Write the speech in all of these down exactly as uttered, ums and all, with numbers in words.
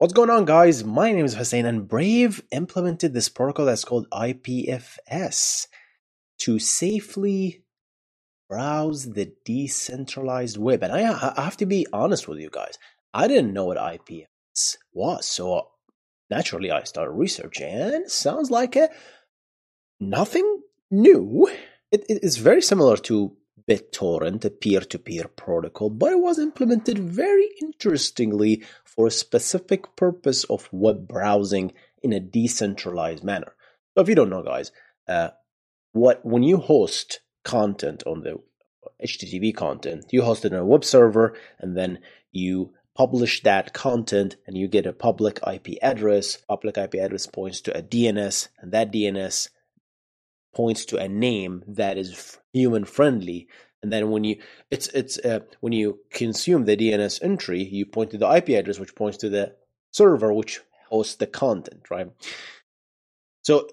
What's going on, guys? My name is Hussein, and Brave implemented this protocol that's called I P F S to safely browse the decentralized web. And I, I have to be honest with you guys. I didn't know what I P F S was, so naturally I started researching, and it sounds like a, nothing new. It, it is very similar to BitTorrent, a peer-to-peer protocol, but it was implemented very interestingly for a specific purpose of web browsing in a decentralized manner. So if you don't know, guys, uh, what when you host content on the H T T P content, you host it on a web server, and then you publish that content, and you get a public I P address. Public I P address points to a D N S, and that D N S points to a name that is human friendly, and then when you it's it's uh, when you consume the D N S entry, you point to the I P address, which points to the server which hosts the content, right? So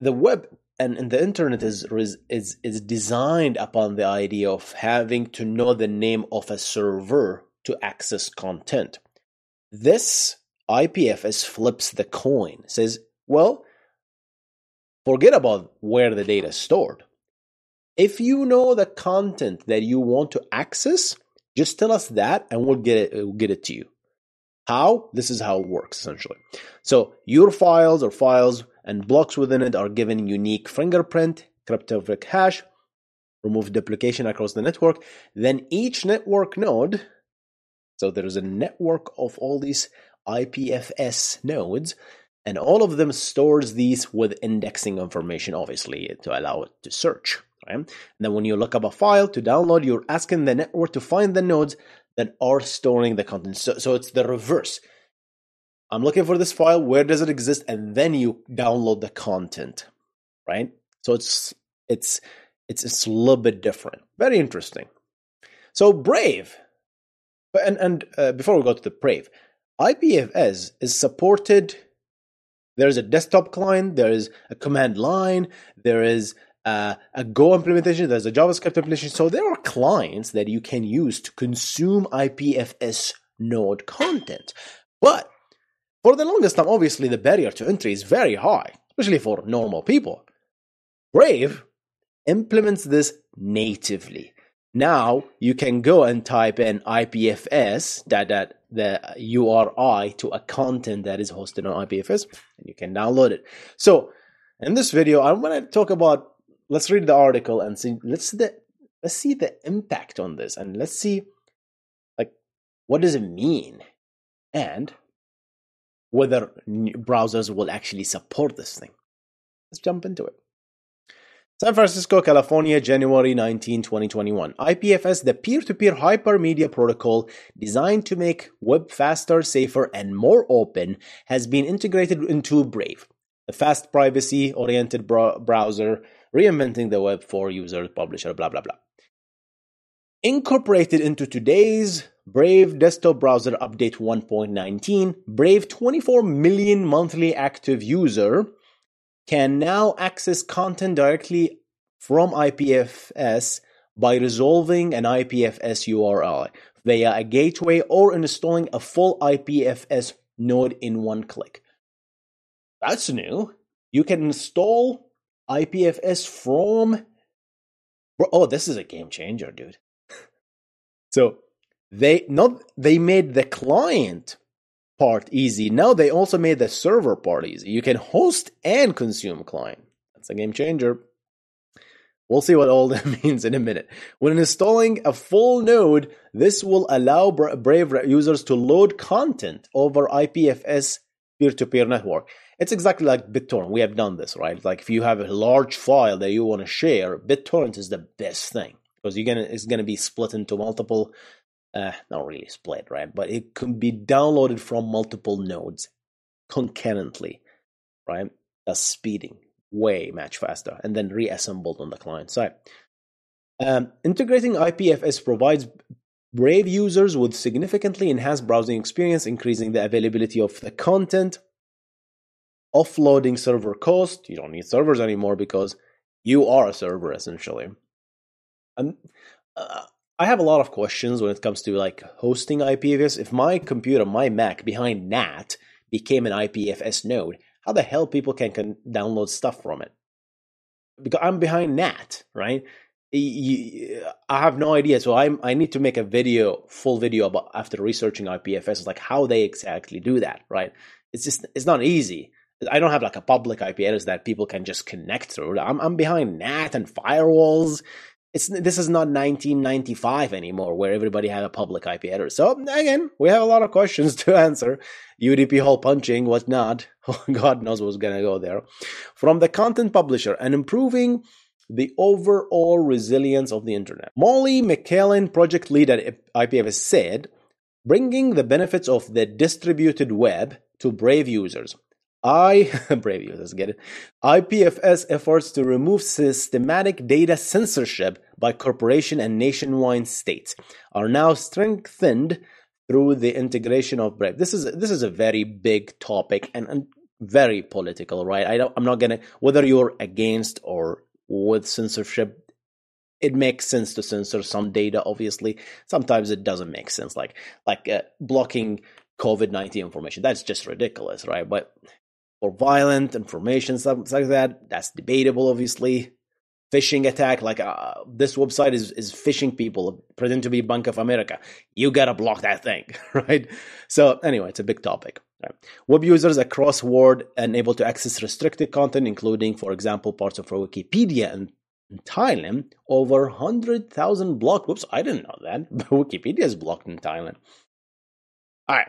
the web and, and the internet is is is designed upon the idea of having to know the name of a server to access content. This I P F S flips the coin, says, well, forget about where the data is stored. If you know the content that you want to access, just tell us that and we'll get it, we'll get it to you. How? This is how it works, essentially. So your files or files and blocks within it are given unique fingerprint, cryptographic hash, remove duplication across the network. Then each network node, so there is a network of all these I P F S nodes, and all of them stores these with indexing information, obviously, to allow it to search. Right? And then when you look up a file to download, you're asking the network to find the nodes that are storing the content. So, so it's the reverse. I'm looking for this file. Where does it exist? And then you download the content, right? So it's it's it's, it's a little bit different. Very interesting. So Brave. And, and uh, before we go to the Brave, I P F S is supported. There is a desktop client, there is a command line, there is uh, a Go implementation, there's a JavaScript implementation. So there are clients that you can use to consume I P F S node content. But for the longest time, obviously, the barrier to entry is very high, especially for normal people. Brave implements this natively. Now you can go and type in I P F S, that, that the U R I to a content that is hosted on I P F S, and you can download it. So in this video, I want to talk about, let's read the article and see, let's see the, let's see the impact on this, and let's see, like, what does it mean, and whether browsers will actually support this thing. Let's jump into it. San Francisco, California, January nineteenth, twenty twenty-one. I P F S, the peer-to-peer hypermedia protocol designed to make web faster, safer, and more open, has been integrated into Brave, a fast privacy-oriented bro- browser reinventing the web for users, publishers, blah, blah, blah. Incorporated into today's Brave Desktop Browser Update one point nineteen, Brave twenty-four million monthly active user can now access content directly from I P F S by resolving an I P F S U R I via a gateway or installing a full I P F S node in one click. That's new. You can install I P F S from oh, this is a game changer, dude. So they not they made the client part easy. Now they also made the server part easy. You can host and consume client. That's a game changer. We'll see what all that means in a minute. When installing a full node, this will allow Brave users to load content over I P F S peer-to-peer network. It's exactly like BitTorrent. We have done this, right? Like if you have a large file that you want to share, BitTorrent is the best thing because you're gonna it's gonna be split into multiple, uh, not really split, right? But it can be downloaded from multiple nodes concurrently, right? That's speeding. Way much faster, and then reassembled on the client side. Um, integrating I P F S provides Brave users with significantly enhanced browsing experience, increasing the availability of the content, offloading server cost. You don't need servers anymore because you are a server essentially. Um, uh, I have a lot of questions when it comes to like hosting I P F S. If my computer, my Mac behind N A T became an I P F S node, how the hell people can, can download stuff from it? Because I'm behind N A T, right? I have no idea. So I'm, I need to make a video, full video about after researching I P F S, like how they exactly do that, right? It's just, it's not easy. I don't have like a public I P address that people can just connect through. I'm, I'm behind N A T and firewalls. It's, this is not nineteen ninety-five anymore where everybody had a public I P address. So again, we have a lot of questions to answer. U D P hole punching, whatnot. God knows what's going to go there. From the content publisher and improving the overall resilience of the internet. Molly McKellen, project lead at I P F S, said, bringing the benefits of the distributed web to Brave users. I, Brave users, get it. I P F S efforts to remove systematic data censorship by corporation and nationwide states are now strengthened through the integration of Brave. This is this is a very big topic and, and very political, right? I don't, I'm not gonna whether you're against or with censorship. It makes sense to censor some data, obviously. Sometimes it doesn't make sense, like like uh, blocking COVID nineteen information. That's just ridiculous, right? But or violent information, stuff like that. That's debatable, obviously. Phishing attack, like uh, this website is, is phishing people, pretend to be Bank of America. You gotta block that thing, right? So anyway, it's a big topic. Right? Web users across world and able to access restricted content, including, for example, parts of Wikipedia and in Thailand. Over one hundred thousand blocked. Whoops, I didn't know that. But Wikipedia is blocked in Thailand. All right.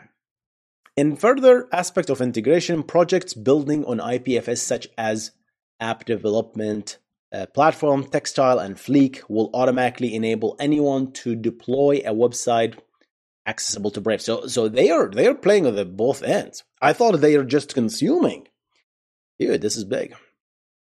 In further aspects of integration, projects building on I P F S such as app development uh, platform, textile, and fleek will automatically enable anyone to deploy a website accessible to Brave. So, so they are they are playing with the both ends. I thought they are just consuming. Dude, this is big.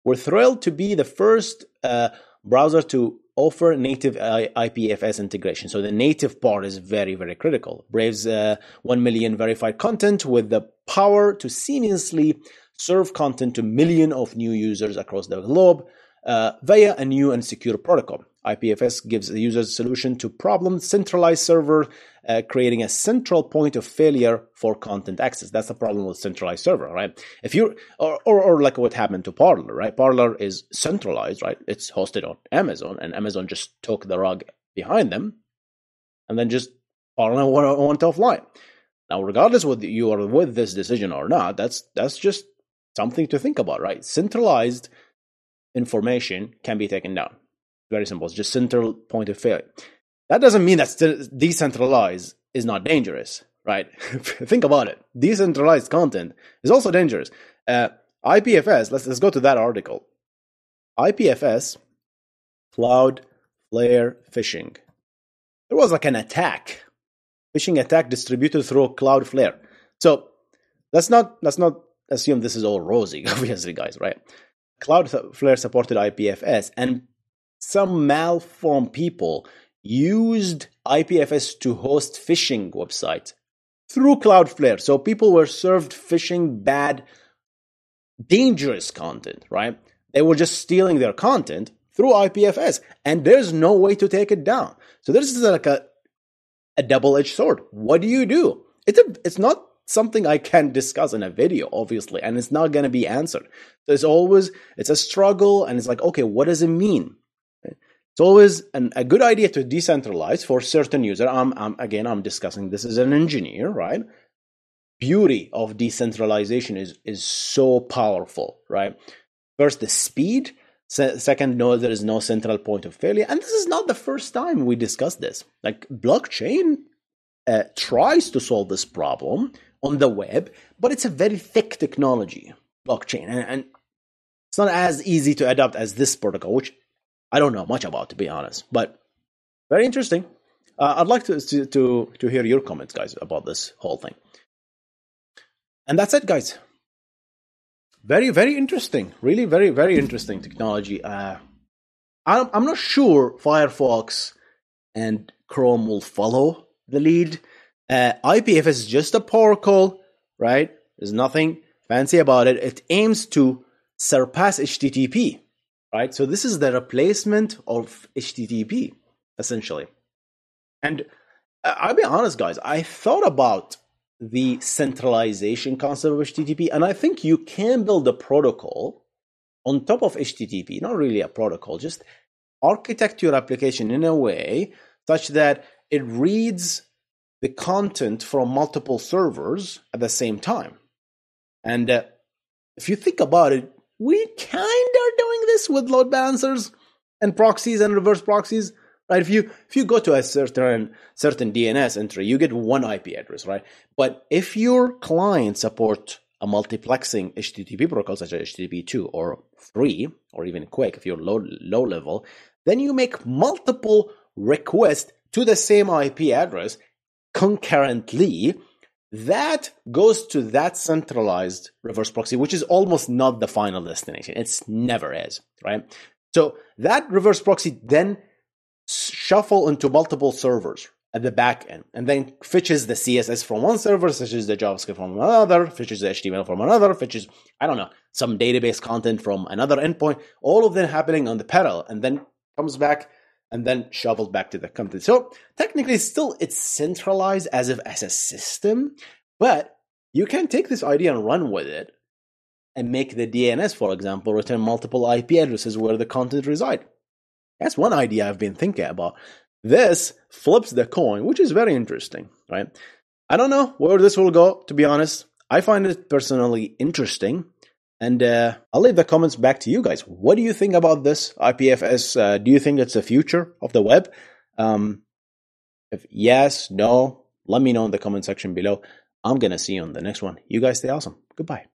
We're thrilled to be the first uh, browser to offer native I P F S integration. So the native part is very, very critical. Brave's uh, one million verified content with the power to seamlessly serve content to millions of new users across the globe uh, via a new and secure protocol. I P F S gives the users a solution to problem centralized server, uh, creating a central point of failure for content access. That's the problem with centralized server, right? If you or, or or like what happened to Parler, right? Parler is centralized, right? It's hosted on Amazon, and Amazon just took the rug behind them, and then just Parler went, went offline. Now, regardless whether you are with this decision or not, that's that's just something to think about, right? Centralized information can be taken down. Very simple. It's just central point of failure. That doesn't mean that decentralized is not dangerous, right? Think about it. Decentralized content is also dangerous. Uh, I P F S, let's, let's go to that article. I P F S, Cloudflare phishing. There was like an attack. Phishing attack distributed through Cloudflare. So let's not let's not assume this is all rosy, obviously, guys, right? Cloudflare supported I P F S and some malformed people used I P F S to host phishing websites through Cloudflare. So people were served phishing, bad, dangerous content, right? They were just stealing their content through I P F S, and there's no way to take it down. So this is like a, a double-edged sword. What do you do? It's a, it's not something I can discuss in a video, obviously, and it's not going to be answered. There's always, it's a struggle, and it's like, okay, what does it mean? It's always an, a good idea to decentralize for certain user. I'm, I'm, again, I'm discussing this as an engineer, right? Beauty of decentralization is, is so powerful, right? First, the speed. Se- second, no, there is no central point of failure. And this is not the first time we discuss this. Like blockchain uh, tries to solve this problem on the web, but it's a very thick technology, blockchain. And, and it's not as easy to adapt as this protocol, which I don't know much about, to be honest, but very interesting. Uh, I'd like to, to to to hear your comments, guys, about this whole thing. And that's it, guys. Very, very interesting. Really, very, very interesting technology. Uh, I'm, I'm not sure Firefox and Chrome will follow the lead. Uh, I P F S is just a protocol, right? There's nothing fancy about it. It aims to surpass H T T P. Right? So this is the replacement of H T T P, essentially. And I'll be honest, guys, I thought about the centralization concept of H T T P, and I think you can build a protocol on top of H T T P, not really a protocol, just architect your application in a way such that it reads the content from multiple servers at the same time. And uh, if you think about it, we kind of doing this with load balancers and proxies and reverse proxies, right? If you if you go to a certain certain D N S entry, you get one I P address, right? But if your client support a multiplexing H T T P protocol such as H T T P two or three or even QUIC, if you're low low level, then you make multiple requests to the same I P address concurrently. That goes to that centralized reverse proxy, which is almost not the final destination. It's never is, right? So that reverse proxy then shuffle into multiple servers at the back end, and then fetches the C S S from one server, fetches the JavaScript from another, fetches the H T M L from another, fetches, I don't know, some database content from another endpoint, all of them happening on the parallel, and then comes back and then shoveled back to the content. So technically, still, it's centralized as if as a system, but you can take this idea and run with it and make the D N S, for example, return multiple I P addresses where the content reside. That's one idea I've been thinking about. This flips the coin, which is very interesting, right? I don't know where this will go, to be honest. I find it personally interesting. And uh, I'll leave the comments back to you guys. What do you think about this I P F S? Uh, do you think it's the future of the web? Um, if yes, no, let me know in the comment section below. I'm going to see you on the next one. You guys stay awesome. Goodbye.